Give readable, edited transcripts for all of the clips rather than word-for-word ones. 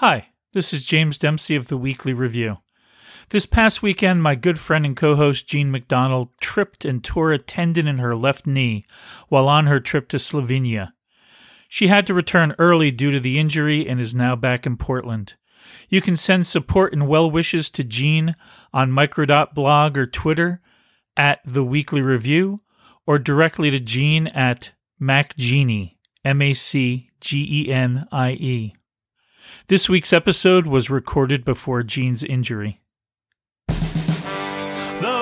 Hi, this is James Dempsey of The Weekly Review. This past weekend, my good friend and co-host Jean McDonald tripped and tore a tendon in her left knee while on her trip to Slovenia. She had to return early due to the injury and is now back in Portland. You can send support and well wishes to Jean on Micro.blog or Twitter at The Weekly Review or directly to Jean at MacGenie, MacGenie. This week's episode was recorded before Jean's injury. The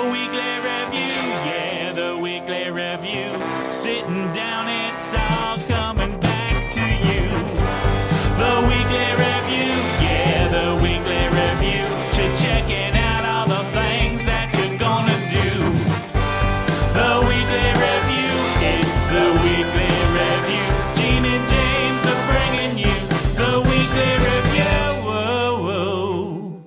Weekly Review, yeah, The Weekly Review. Sitting down, it's all coming back to you. The Weekly Review, yeah, The Weekly Review. You're checking out all the things that you're gonna do. The Weekly Review, it's The Weekly Review. Gene and James are bringing you The Weekly Review. Whoa, whoa.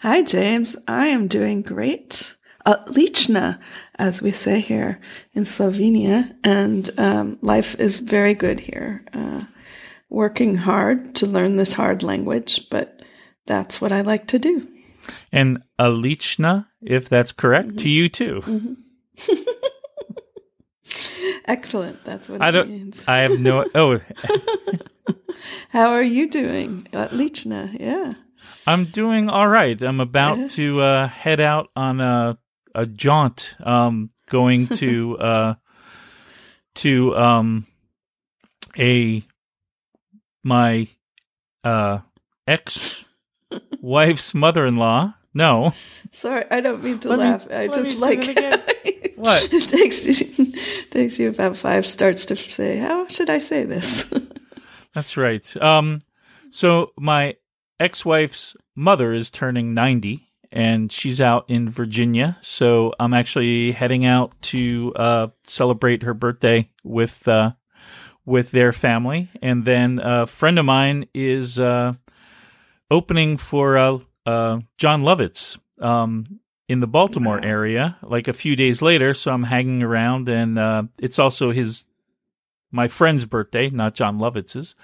Hi, James. I am doing great. Odlična, as we say here in Slovenia, and life is very good here. Working hard to learn this hard language, but that's what I like to do. And odlična, if that's correct, to you too. Excellent. That's what it means. I have no. Oh, how are you doing? Odlična, yeah. I'm doing all right. I'm about to head out on a jaunt, going to my ex-wife's mother-in-law. No, sorry, I don't mean to laugh. I just like it. What it takes you about 5 starts to say, how should I say this? That's right. So my ex-wife's mother is turning 90, and she's out in Virginia. So I'm actually heading out to celebrate her birthday with their family. And then a friend of mine is opening for John Lovitz in the Baltimore area, like a few days later. So I'm hanging around, and it's also my friend's birthday, not John Lovitz's.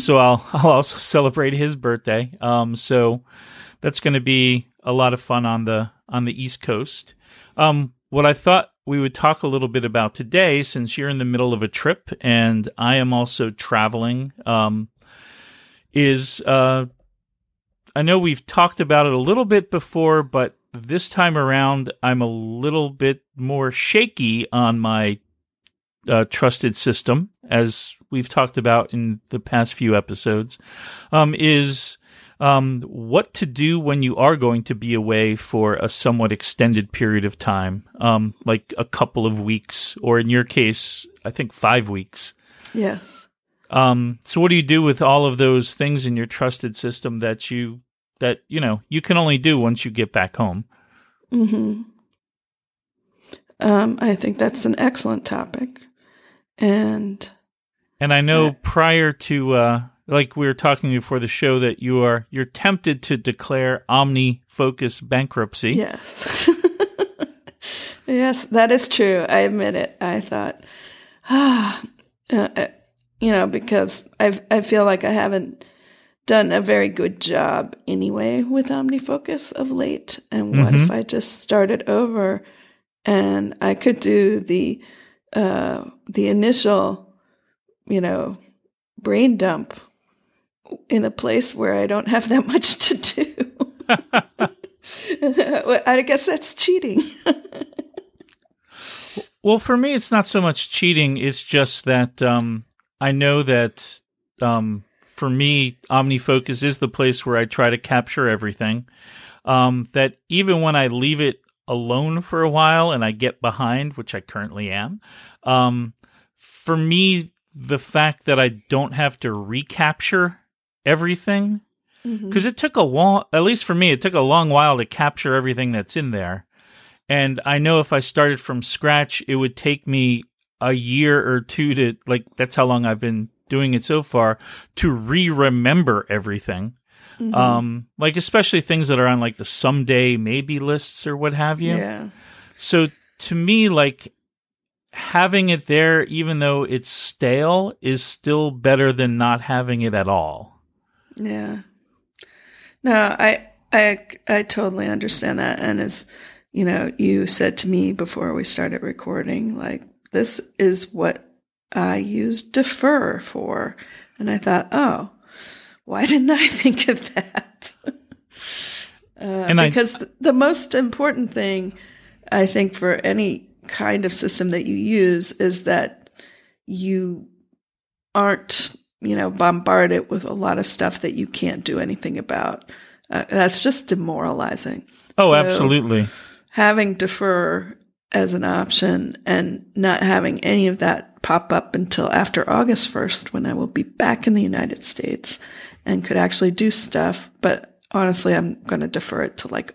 So I'll also celebrate his birthday. So that's going to be a lot of fun on the East Coast. What I thought we would talk a little bit about today, since you're in the middle of a trip and I am also traveling, is I know we've talked about it a little bit before, but this time around I'm a little bit more shaky on my trusted system, as we've talked about in the past few episodes, is what to do when you are going to be away for a somewhat extended period of time, like a couple of weeks, or in your case, I think 5 weeks. Yes. So what do you do with all of those things in your trusted system that you can only do once you get back home? Mm-hmm. I think that's an excellent topic. And I know prior to, like we were talking before the show, that you're tempted to declare OmniFocus bankruptcy. Yes. Yes, that is true. I admit it. I thought, because I feel like I haven't done a very good job anyway with OmniFocus of late. And what if I just started over and I could do the initial, brain dump in a place where I don't have that much to do. I guess that's cheating. Well, for me, it's not so much cheating. It's just that I know that for me, OmniFocus is the place where I try to capture everything. That even when I leave it alone for a while and I get behind, which I currently am, for me, the fact that I don't have to recapture everything. Because it took a while, at least for me, it took a long while to capture everything that's in there. And I know if I started from scratch, it would take me a year or two to, like, that's how long I've been doing it so far, to re-remember everything. Like, especially things that are on, like, the someday maybe lists or what have you. Yeah. So to me, like, having it there, even though it's stale, is still better than not having it at all. Yeah. No, I totally understand that. And as you know, you said to me before we started recording, like, this is what I use Defer for. And I thought, oh, why didn't I think of that? Because the most important thing, I think, for any kind of system that you use is that you aren't, you know, bombard it with a lot of stuff that you can't do anything about. That's just demoralizing. Oh, so absolutely. Having Defer as an option and not having any of that pop up until after August 1st, when I will be back in the United States and could actually do stuff. But honestly, I'm going to defer it to like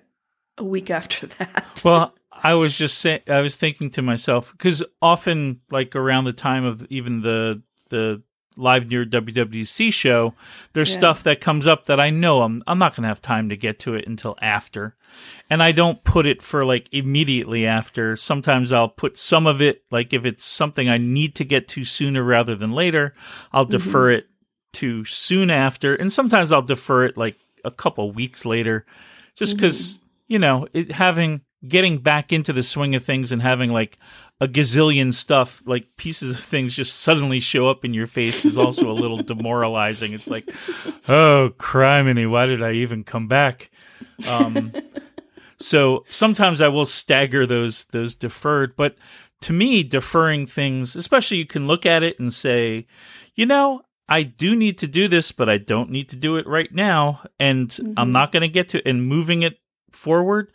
a week after that. Well, I was thinking to myself, because often like around the time of even the Live Near WWDC show, there's stuff that comes up that I know I'm not going to have time to get to it until after. And I don't put it for like immediately after. Sometimes I'll put some of it, like if it's something I need to get to sooner rather than later, I'll defer it to soon after. And sometimes I'll defer it like a couple weeks later, just because, you know, getting back into the swing of things and having like a gazillion stuff, like pieces of things just suddenly show up in your face is also a little demoralizing. It's like, oh, criminy, why did I even come back? So sometimes I will stagger those deferred, but to me, deferring things, especially you can look at it and say, you know, I do need to do this, but I don't need to do it right now. And I'm not going to get to it. And moving it forward,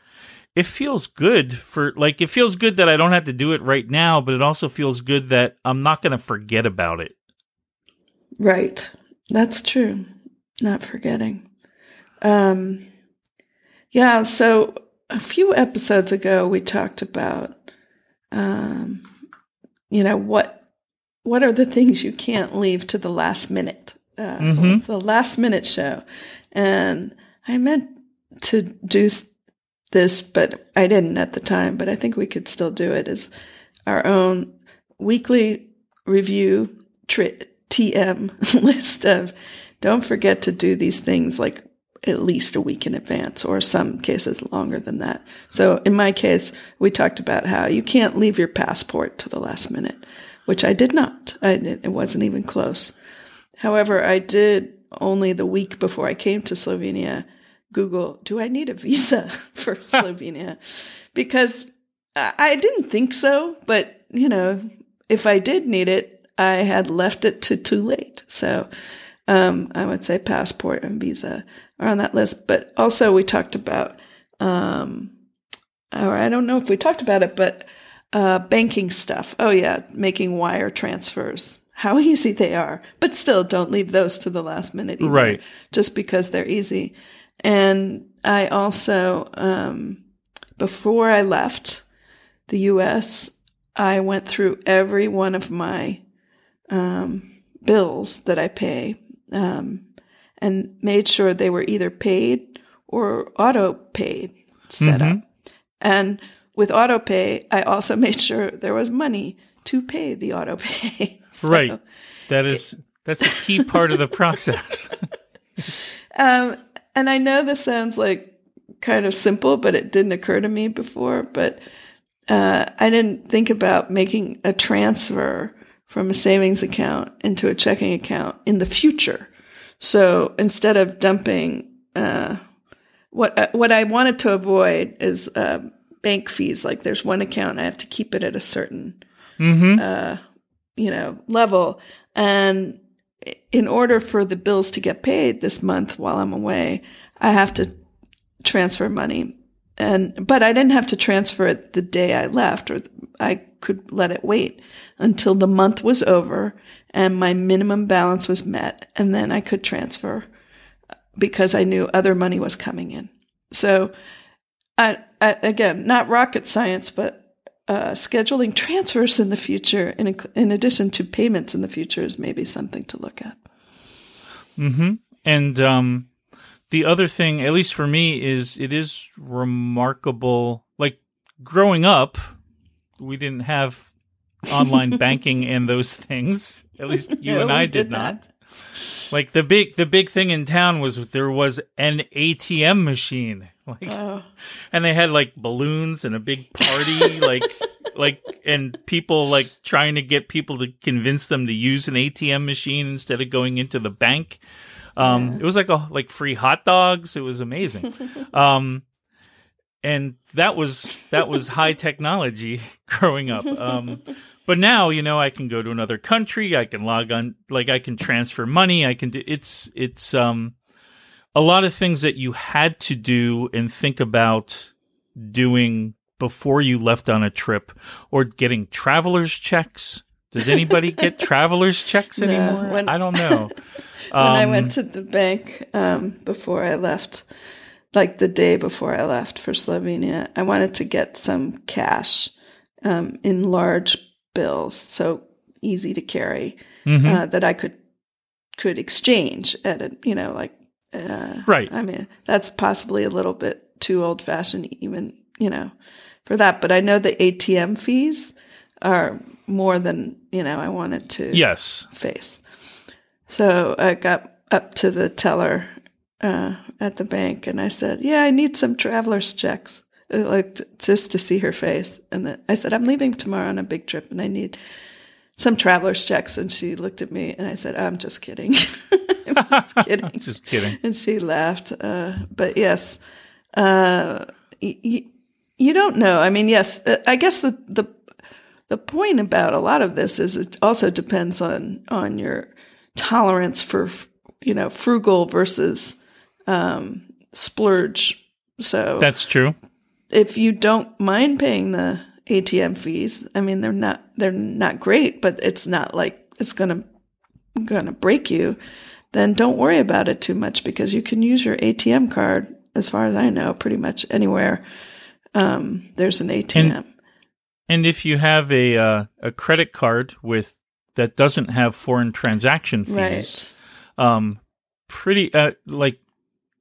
it feels good it feels good that I don't have to do it right now, but it also feels good that I'm not going to forget about it. Right. That's true. Not forgetting. Yeah. So a few episodes ago, we talked about, you know, what are the things you can't leave to the last minute, the last minute show. And I meant to do this, but I didn't at the time, but I think we could still do it, is our own weekly review TM list of don't forget to do these things like at least a week in advance, or some cases longer than that. So in my case, we talked about how you can't leave your passport to the last minute, which I did not. It wasn't even close. However, I did only the week before I came to Slovenia Google, do I need a visa for Slovenia? Because I didn't think so, but, you know, if I did need it, I had left it to too late. So I would say passport and visa are on that list. But also we talked about, or I don't know if we talked about it, but banking stuff. Oh, yeah, making wire transfers. How easy they are. But still, don't leave those to the last minute either, right? Just because they're easy. And I also, before I left the U.S., I went through every one of my bills that I pay and made sure they were either paid or auto-paid set up. And with auto-pay, I also made sure there was money to pay the auto-pay. So right. That's a key part of the process. And I know this sounds like kind of simple, but it didn't occur to me before. But I didn't think about making a transfer from a savings account into a checking account in the future. So instead of dumping, what I wanted to avoid is bank fees. Like there's one account I have to keep it at a certain, level, and in order for the bills to get paid this month while I'm away, I have to transfer money But I didn't have to transfer it the day I left, or I could let it wait until the month was over and my minimum balance was met. And then I could transfer because I knew other money was coming in. So I again, not rocket science, but scheduling transfers in the future in addition to payments in the future is maybe something to look at. Mm-hmm. And the other thing, at least for me, is it is remarkable. Like, growing up, we didn't have online banking and those things. At least you and I did not. Like, the big thing in town was there was an ATM machine. Like, and they had like balloons and a big party, and people like trying to get people to convince them to use an ATM machine instead of going into the bank. It was like free hot dogs. It was amazing. And that was high technology growing up. But now, you know, I can go to another country. I can log on, like I can transfer money. I can do it's a lot of things that you had to do and think about doing before you left on a trip, or getting traveler's checks. Does anybody get traveler's checks anymore? No, I don't know. When I went to the bank before I left, like the day before I left for Slovenia, I wanted to get some cash in large bills, so easy to carry, that I could exchange at a, you know, like. Right. I mean, that's possibly a little bit too old fashioned, even, you know, for that. But I know the ATM fees are more than, you know, I wanted to face. So I got up to the teller at the bank and I said, yeah, I need some traveler's checks, like just to see her face. And then I said, I'm leaving tomorrow on a big trip and I need some traveler's checks. And she looked at me and I said, I'm just kidding. I'm just kidding. And she laughed. But yes, you don't know. I mean, yes, I guess the point about a lot of this is it also depends on your tolerance for, you know, frugal versus splurge. So that's true. If you don't mind paying the ATM fees, I mean, they're not great, but it's not like it's gonna break you. Then don't worry about it too much, because you can use your ATM card, as far as I know, pretty much anywhere there's an ATM. And if you have a credit card that doesn't have foreign transaction fees, right. Like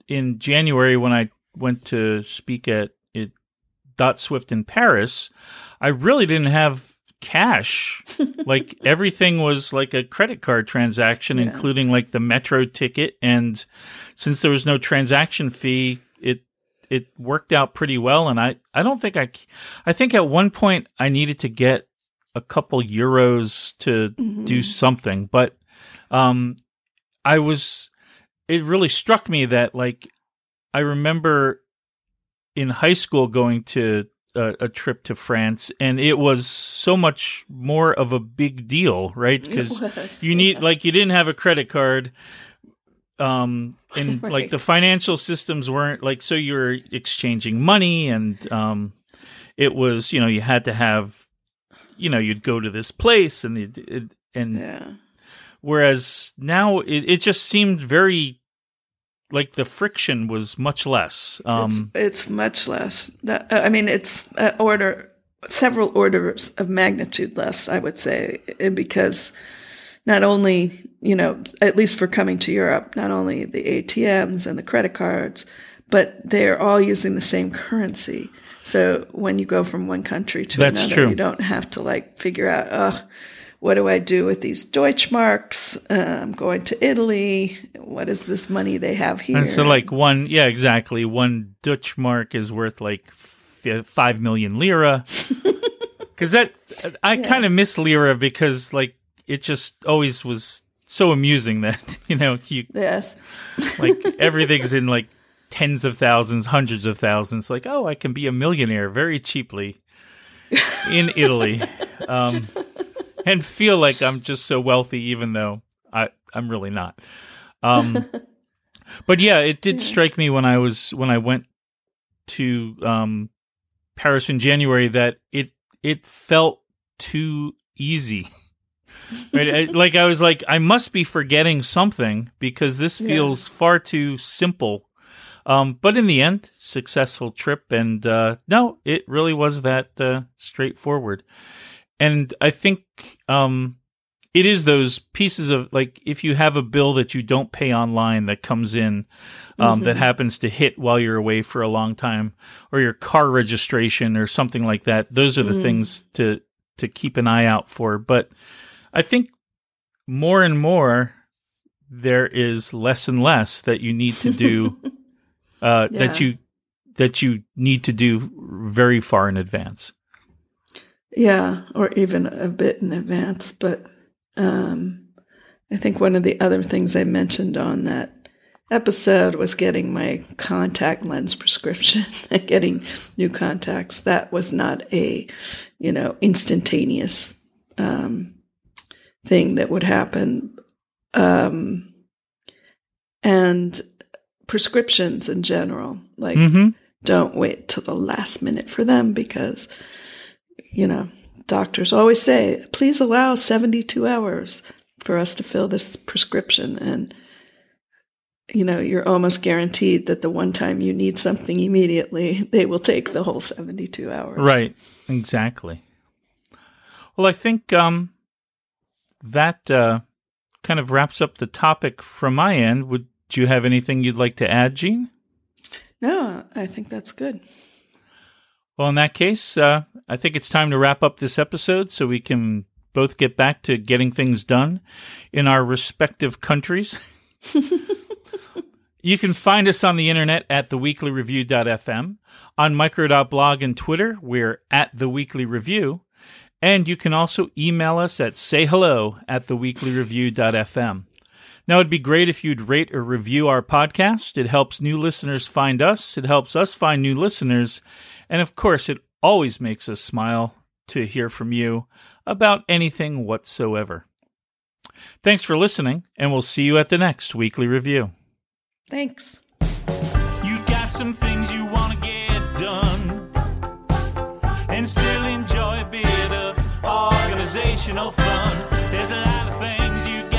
in January when I went to speak at Dot Swift in Paris, I really didn't have cash. Like everything was like a credit card transaction, including like the metro ticket. And since there was no transaction fee, it worked out pretty well. And I don't think I think at one point I needed to get a couple euros to do something, but it really struck me that, like, I remember in high school going to a trip to France, and it was so much more of a big deal, right? Because you need, like, you didn't have a credit card, and right. like the financial systems weren't like, so you were exchanging money, and it was, you know, you had to have, you know, you'd go to this place, and whereas now it just seemed very. Like the friction was much less. It's much less. I mean, it's several orders of magnitude less, I would say, because not only, you know, at least for coming to Europe, not only the ATMs and the credit cards, but they're all using the same currency. So when you go from one country to another, you don't have to like figure out, what do I do with these Deutschmarks? I'm going to Italy. What is this money they have here? And so, like, one Deutschmark is worth like 5 million lira. Because I kind of miss lira, because, like, it just always was so amusing that, you know, like everything's in like tens of thousands, hundreds of thousands. Like, oh, I can be a millionaire very cheaply in Italy. And feel like I'm just so wealthy, even though I'm really not. But yeah, it did strike me when I went to Paris in January that it felt too easy. Right? I was like, I must be forgetting something because this feels far too simple. But in the end, successful trip. And no, it really was that straightforward. And I think it is those pieces of, like, if you have a bill that you don't pay online that comes in that happens to hit while you're away for a long time, or your car registration or something like that, those are the things to keep an eye out for. But I think more and more there is less and less that you need to do that you need to do very far in advance. Yeah, or even a bit in advance. But I think one of the other things I mentioned on that episode was getting my contact lens prescription and getting new contacts. That was not a, instantaneous thing that would happen. And prescriptions in general, don't wait till the last minute for them because... doctors always say, please allow 72 hours for us to fill this prescription. And, you're almost guaranteed that the one time you need something immediately, they will take the whole 72 hours. Right. Exactly. Well, I think that kind of wraps up the topic from my end. Would you have anything you'd like to add, Jean? No, I think that's good. Well, in that case, I think it's time to wrap up this episode so we can both get back to getting things done in our respective countries. You can find us on the internet at theweeklyreview.fm. On Micro.blog and Twitter, we're at The Weekly Review. And you can also email us at sayhello@theweeklyreview.fm. Now, it'd be great if you'd rate or review our podcast. It helps new listeners find us. It helps us find new listeners. And, of course, it always makes us smile to hear from you about anything whatsoever. Thanks for listening, and we'll see you at the next Weekly Review. Thanks. You got some things you want to get done and still enjoy a bit of organizational fun. There's a lot of things you got.